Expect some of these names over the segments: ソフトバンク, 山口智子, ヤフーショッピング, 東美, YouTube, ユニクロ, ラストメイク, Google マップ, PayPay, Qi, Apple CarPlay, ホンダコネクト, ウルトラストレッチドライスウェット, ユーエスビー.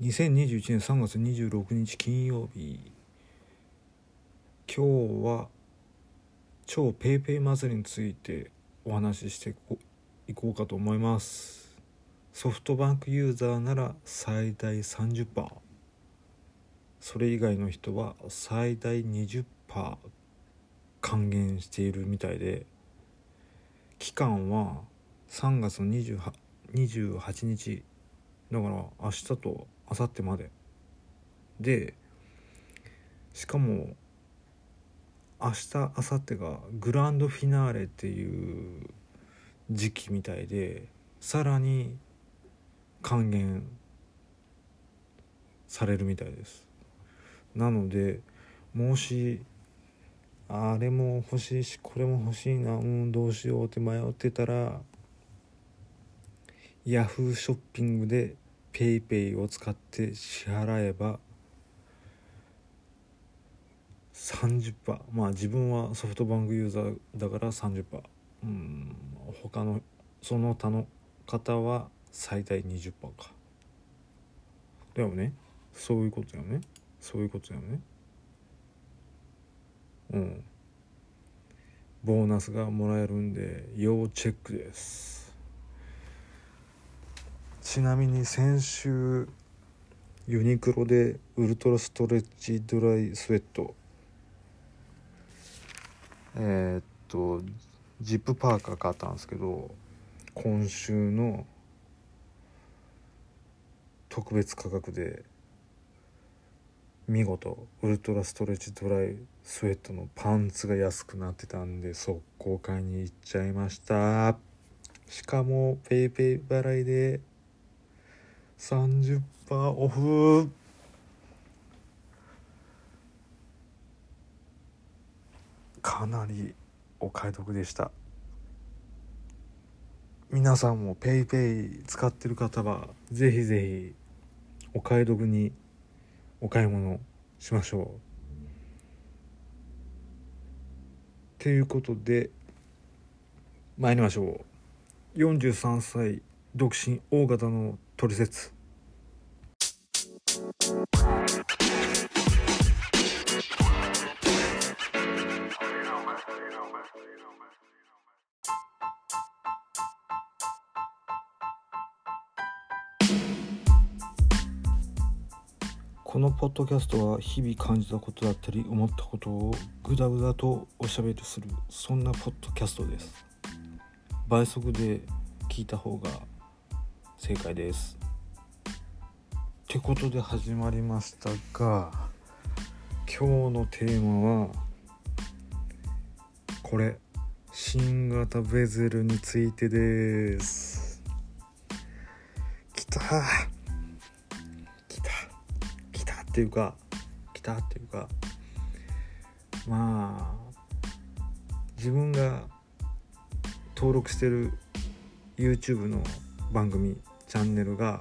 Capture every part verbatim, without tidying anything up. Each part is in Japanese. にせんにじゅういちねんさんがつにじゅうろくにち金曜日、今日は超ペイペイ祭りについてお話ししてい こ, いこうかと思います。ソフトバンクユーザーなら最大 さんじゅっパーセント、 それ以外の人は最大 にじゅっパーセント 還元しているみたいで、期間はさんがつのにじゅうはちにちだから明日と明後日までで、しかも明日明後日がグランドフィナーレっていう時期みたいで、さらに還元されるみたいです。なので、もしあれも欲しいしこれも欲しいな、うん、どうしようって迷ってたら、ヤフーショッピングでPayPayを使って支払えば さんじゅっパーセント、 まあ自分はソフトバンクユーザーだから さんじゅっパーセント、 うん、他のその他の方は最大 にじゅっパーセント か。だよね、そういうことよね、そういうことよね。うん、ボーナスがもらえるんで要チェックです。ちなみに先週ユニクロでウルトラストレッチドライスウェット、えー、っとジップパーカー買ったんですけど、今週の特別価格で見事ウルトラストレッチドライスウェットのパンツが安くなってたんで、速攻買いに行っちゃいました。しかもペイペイ払いでさんじゅっパーセント オフ。かなりお買い得でした。皆さんも PayPay 使ってる方はぜひぜひお買い得にお買い物しましょう。ということで参りましょう。よんじゅうさんさい独身大型のトリセツ。このポッドキャストは日々感じたことだったり思ったことをグダグダとおしゃべりする、そんなポッドキャストです。倍速で聞いた方が正解です。ってことで始まりましたが、今日のテーマはこれ、新型ベゼルについてです。来た来た来たっていうか来たっていうかまあ自分が登録してる YouTube の番組チャンネルが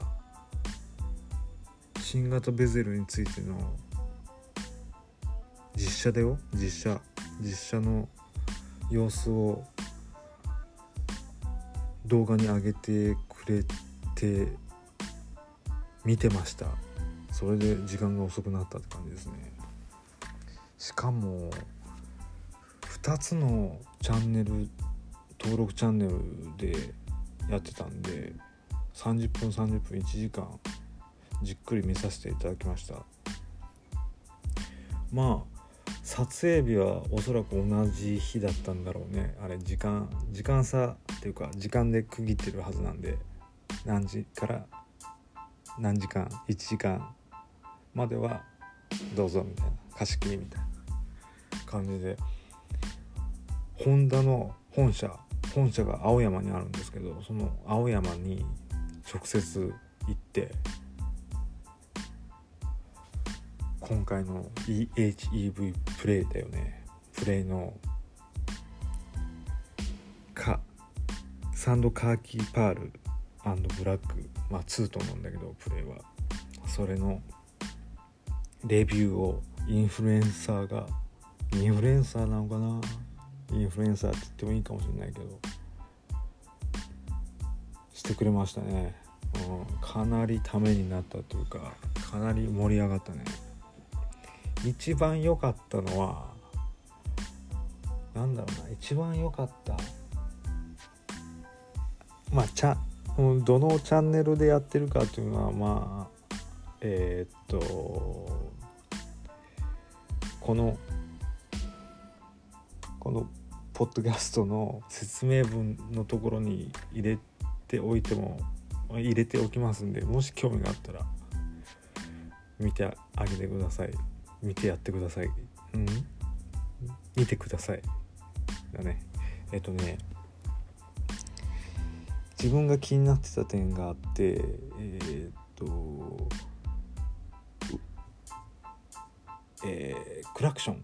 新型ベゼルについての実写だよ、実写実写の様子を動画に上げてくれて見てました。それで時間が遅くなったって感じですね。しかもふたつのチャンネル登録チャンネルでやってたんで、さんじゅっぷんさんじゅっぷんいちじかんじっくり見させていただきました。まあ撮影日はおそらく同じ日だったんだろうね。あれ時間時間差っていうか時間で区切ってるはずなんで、何時から何時間いちじかんまではどうぞみたいな、貸し切りみたいな感じで、ホンダの本社本社が青山にあるんですけど、その青山に直接行って今回の イーエイチイーブイ プレイだよね、プレイのカサンドカーキーパール&ブラック、まあツートンなんだけどプレイは、それのレビューをインフルエンサーがインフルエンサーなのかなインフルエンサーって言ってもいいかもしれないけどしてくれましたね、うん、かなりためになったというか、かなり盛り上がったね。一番良かったのはなんだろうな、一番良かったまあちゃどのチャンネルでやってるかっていうのはまあえー、っとこのこのポッドキャストの説明文のところに入れておいても入れておきますんで、もし興味があったら見てあげてください。見てやってください。うん、見てください。だね。えっとね、自分が気になってた点があって、えー、っと、えー、クラクション、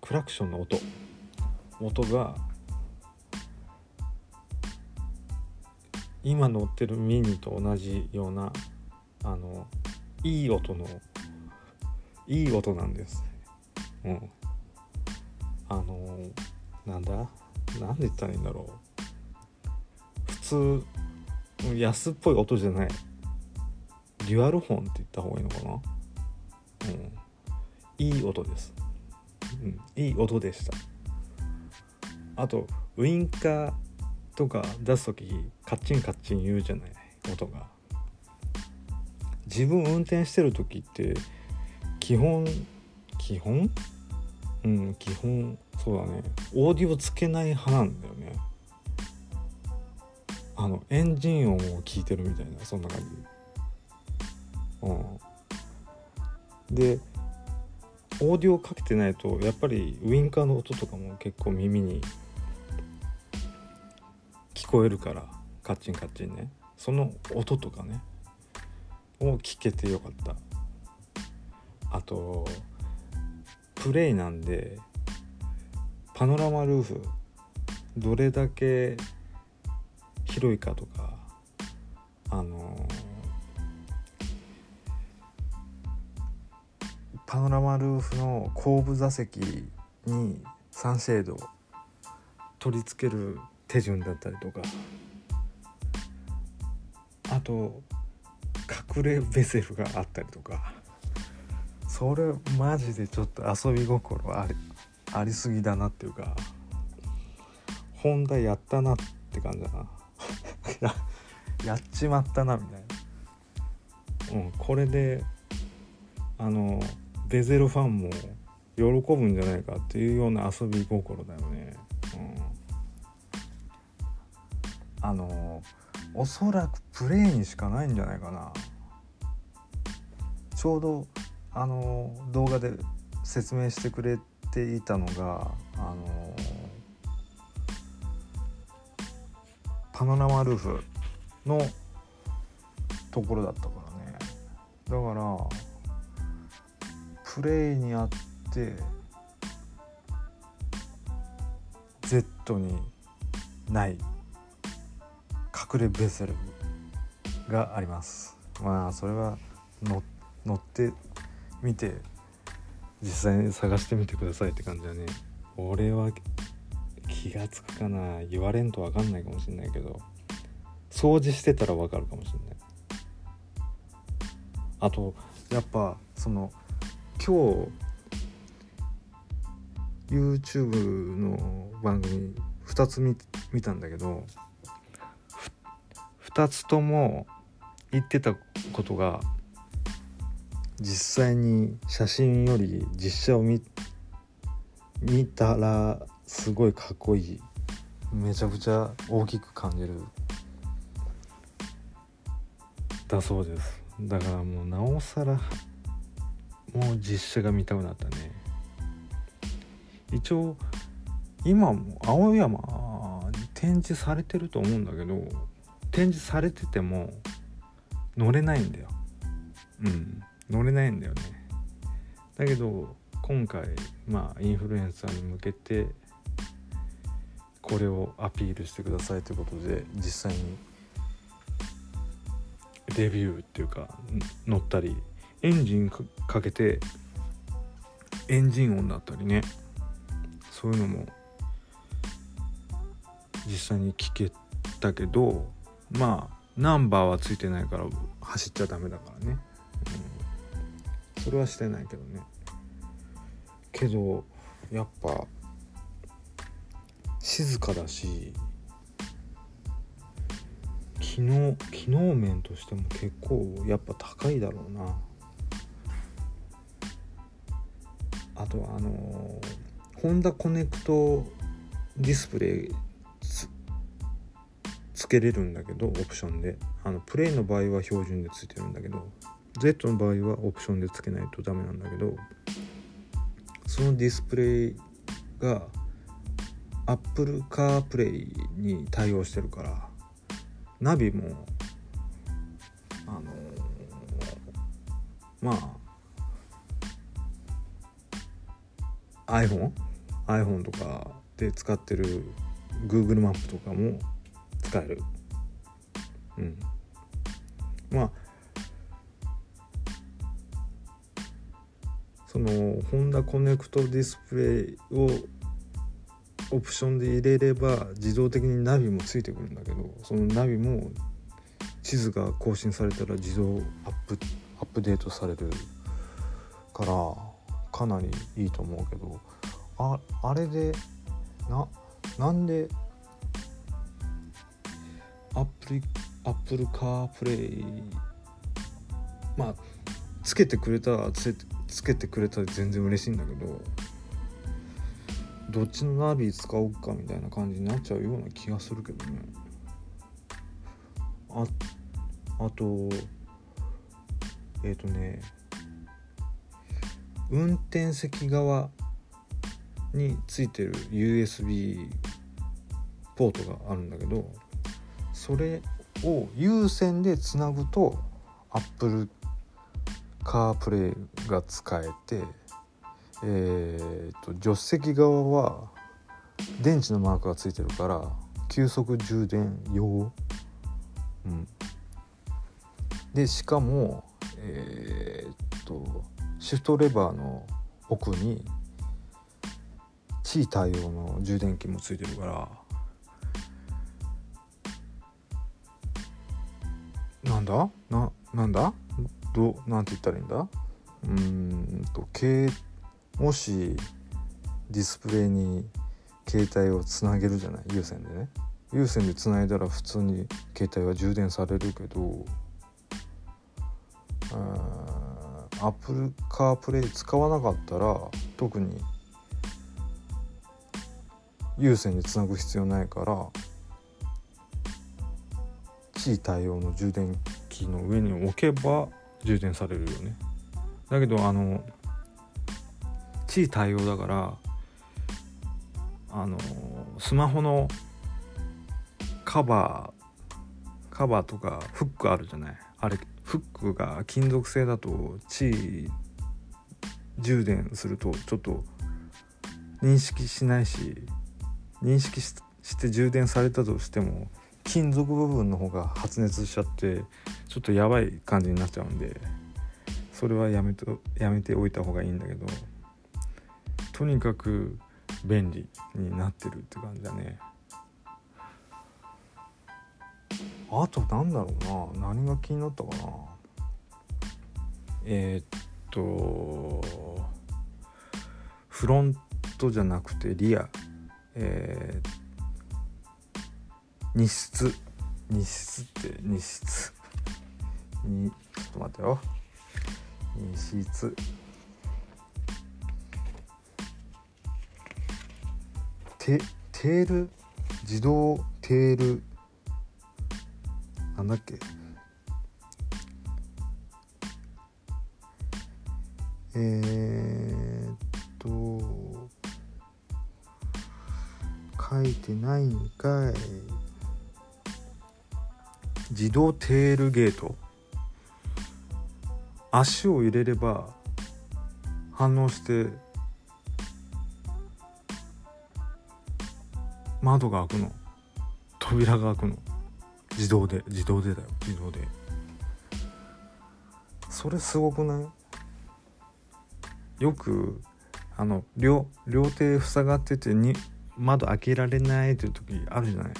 クラクションの音、音が今乗ってるミニと同じようなあのいい音のいい音なんです。うん。あのなんだなんで言ったらいいんだろう。普通安っぽい音じゃないデュアルフォンって言った方がいいのかな、うん、いい音です、うん、いい音でした。あとウインカーとか出すときカッチンカッチン言うじゃない音が。自分運転してるときって基本基本うん基本そうだね、オーディオつけない派なんだよね。あのエンジン音を聞いてるみたいな、そんな感じ、うん、でオーディオかけてないとやっぱりウインカーの音とかも結構耳に聞こえるから、カッチンカッチンね、その音とかねを聞けてよかった。あとプレイなんでパノラマルーフどれだけ広いかとか、あのー、パノラマルーフの後部座席にサンシェード取り付ける手順だったりとか、あと隠れベセルがあったりとか、それマジでちょっと遊び心あり、ありすぎだなっていうか、ホンダやったなって感じだな。や, やっちまったなみたいな、うん、これであのベゼルファンも喜ぶんじゃないかっていうような遊び心だよね、うん、あのおそらくプレイにしかないんじゃないかな。ちょうどあの動画で説明してくれていたのがあのパノラマルーフのところだったからね。だからプレイにあって Z にない隠れベセルがあります。まあそれはの乗ってみて実際に探してみてくださいって感じだね。俺は気がつくかな、言われんと分かんないかもしれないけど、掃除してたら分かるかもしれない。あとやっぱその今日 YouTube の番組ふたつ 見, 見たんだけど、ふたつとも言ってたことが、実際に写真より実写を 見, 見たらすごいかっこいい、めちゃくちゃ大きく感じるだそうです。だからもうなおさらもう実写が見たくなったね。一応今も青山に展示されてると思うんだけど、展示されてても乗れないんだよ、うん、乗れないんだよね。だけど今回、まあ、インフルエンサーに向けてこれをアピールしてくださいということで、実際にレビューっていうか乗ったり、エンジンかけてエンジン音だったりね、そういうのも実際に聞けたけど、まあナンバーはついてないから走っちゃダメだからね、それはしてないけどね。けどやっぱ静かだし、機能機能面としても結構やっぱ高いだろうな。あとあのホンダコネクトディスプレイ つ, つけれるんだけど、オプションで、あのプレイの場合は標準でついてるんだけど、 Z の場合はオプションでつけないとダメなんだけど、そのディスプレイが Apple CarPlay に対応してるから、ナビもあのまあiPhone? iPhone とかで使ってる Google マップとかも使える。うん。まあそのホンダコネクトディスプレイをオプションで入れれば自動的にナビもついてくるんだけど、そのナビも地図が更新されたら自動アップ、アップデートされるから。かなりいいと思うけど、 あ, あれで な, なんでアップル、アップルカープレイ、まあつけてくれたら つ, つけてくれたら全然嬉しいんだけど、どっちのナビ使おうかみたいな感じになっちゃうような気がするけどね。 あ, あとえっ、ー、とね運転席側についてる ユーエスビー ポートがあるんだけど、それを有線でつなぐと Apple CarPlay が使えて、えー、と助手席側は電池のマークがついてるから急速充電用、うん、でしかもえー、っとシフトレバーの奥に Qi 対応の充電器もついてるから、なんだ な, なんだどなんて言ったらいいんだ、うーんとけもしディスプレイに携帯をつなげるじゃない、有線でね、有線でつないだら普通に携帯は充電されるけど、あーApple CarPlay 使わなかったら特に有線につなぐ必要ないから、 Qi 対応の充電器の上に置けば充電されるよね。だけどあの Qi 対応だから、あのスマホのカバーカバーとかフックあるじゃない、あれフックが金属製だと Qi 充電するとちょっと認識しないし、認識 し, して充電されたとしても金属部分の方が発熱しちゃってちょっとやばい感じになっちゃうんで、それはやめと、やめておいた方がいいんだけど、とにかく便利になってるって感じだね。あとなんだろうな、何が気になったかな、えー、っとフロントじゃなくてリア、えー、荷室荷室って荷室にちょっと待ってよ、荷室テ、テール自動テールなんだっけ、えー、っと書いてないんかい、自動テールゲート、足を入れれば反応して窓が開くの、扉が開くの、自動で自動でだよ自動で。それすごくない？よくあの 両, 両手塞がっててに窓開けられないっていう時あるじゃない、っ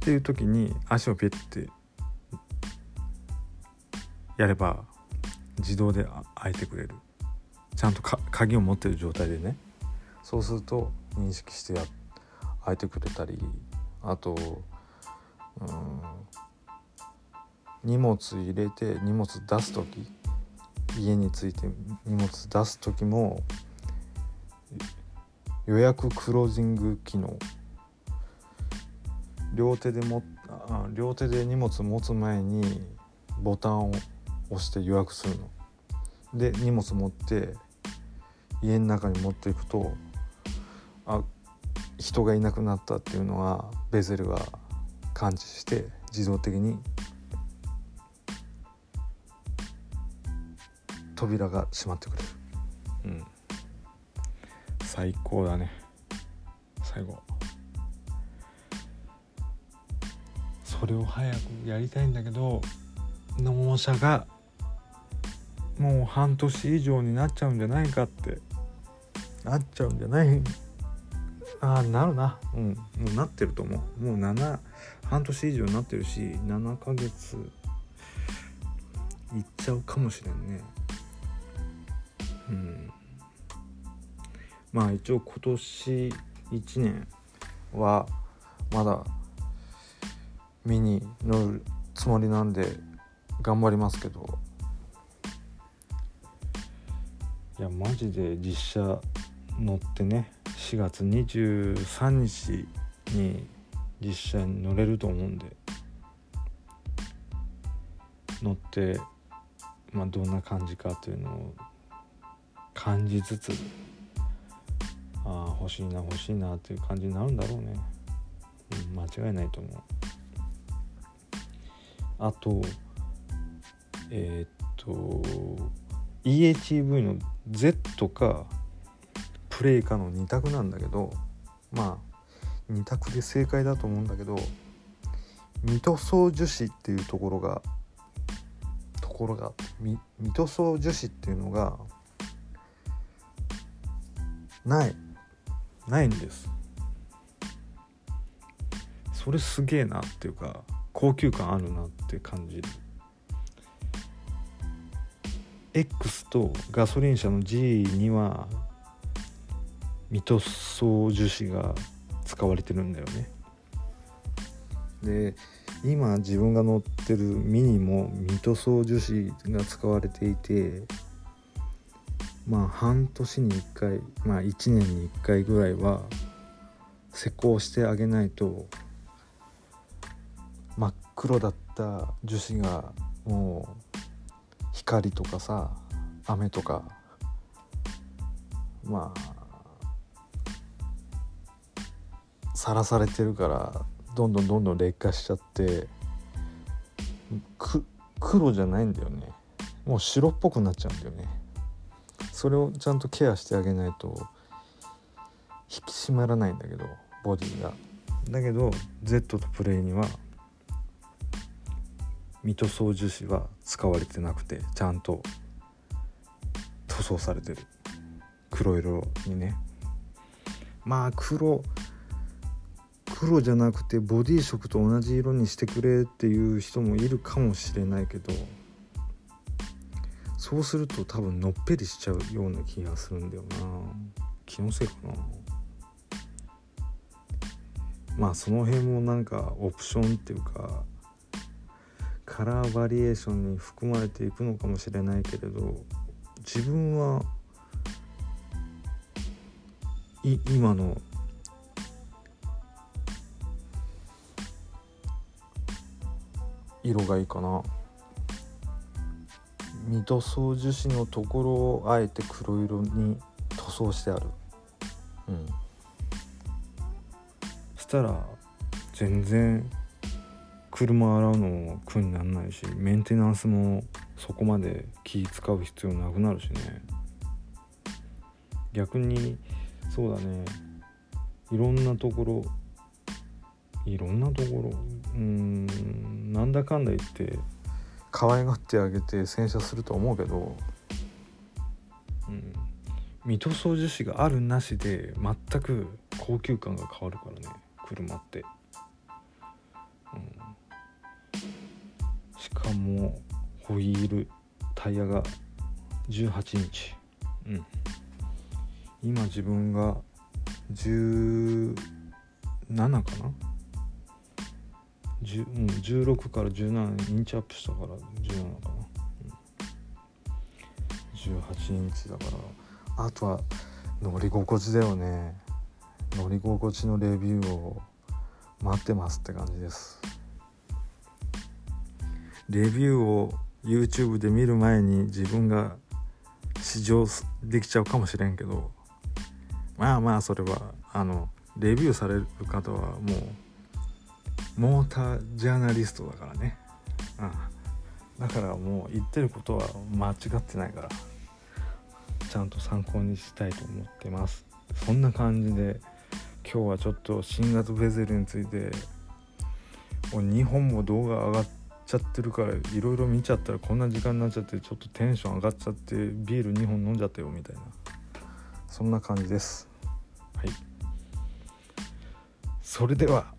ていう時に足をピッてやれば自動で開いてくれる。ちゃんとか鍵を持ってる状態でね。そうすると認識してや開いてくれたり、あと、うん、荷物入れて荷物出すとき、家に着いて荷物出すときも予約クロージング機能、両手でも両手で荷物を持つ前にボタンを押して予約するので、荷物持って家の中に持っていくと、あ、人がいなくなったっていうのはベゼルが感知して自動的に扉が閉まってくれる。うん、最高だね。最後。それを早くやりたいんだけど、納車がもう半年以上になっちゃうんじゃないかってなっちゃうんじゃない。ああ、なるな。うん、もうなってると思う。もうなな半年以上になってるし、ななかげついっちゃうかもしれんね。うん、まあ一応今年いちねんはまだ身に乗るつもりなんで頑張りますけど、いやマジで実車乗ってね、しがつにじゅうさんにちに実車に乗れると思うんで、乗って、まあ、どんな感じかっていうのを感じつつ、ああ欲しいな欲しいなっていう感じになるんだろうね。うん、間違いないと思う。あとえー、っと イーエイチイーブイ の Z かプレイかのに択なんだけど、まあに択で正解だと思うんだけど、未塗装樹脂っていうところがところが未塗装樹脂っていうのがないないんです。それすげえなっていうか、高級感あるなって感じる。 X とガソリン車の G には未塗装樹脂が使われてるんだよね。で、今自分が乗ってるミニも未塗装樹脂が使われていて、まあ半年にいっかい、まあいちねんにいっかいぐらいは施工してあげないと、真っ黒だった樹脂がもう光とかさ、雨とか、まあさらされてるからどんどんどんどん劣化しちゃって、く黒じゃないんだよね。もう白っぽくなっちゃうんだよね。それをちゃんとケアしてあげないと引き締まらないんだけど、ボディが。だけど Z とプレイには未塗装樹脂は使われてなくて、ちゃんと塗装されてる、黒色にね。まあ黒黒じゃなくてボディ色と同じ色にしてくれっていう人もいるかもしれないけど、そうすると多分のっぺりしちゃうような気がするんだよな。気のせいかな。まあその辺もなんかオプションっていうかカラーバリエーションに含まれていくのかもしれないけれど、自分はい今の色がいいかな。未塗装樹脂のところをあえて黒色に塗装してある。うん。そしたら全然車洗うのも苦にならないし、メンテナンスもそこまで気使う必要なくなるしね。逆にそうだね、いろんなところいろんなところうーんなんだかんだ言って可愛がってあげて洗車すると思うけど、うん、未塗装樹脂があるなしで全く高級感が変わるからね、車って。うん、しかもホイールタイヤがじゅうはちインチ、うん、今自分がじゅうななかな、じゅう、うん、じゅうろくからじゅうななインチアップしたからじゅうななかな、うん、じゅうはちインチだから、あとは乗り心地だよね。乗り心地のレビューを待ってますって感じです。レビューを YouTube で見る前に自分が試乗できちゃうかもしれんけど、まあまあそれはあのレビューされる方はもうモータージャーナリストだからね、うん、だからもう言ってることは間違ってないからちゃんと参考にしたいと思ってます。そんな感じで今日はちょっと新型ベゼルについてにほんも動画上がってちゃってるからいろいろ見ちゃったらこんな時間になっちゃって、ちょっとテンション上がっちゃってビールにほん飲んじゃったよみたいな、そんな感じです。はい、それでは。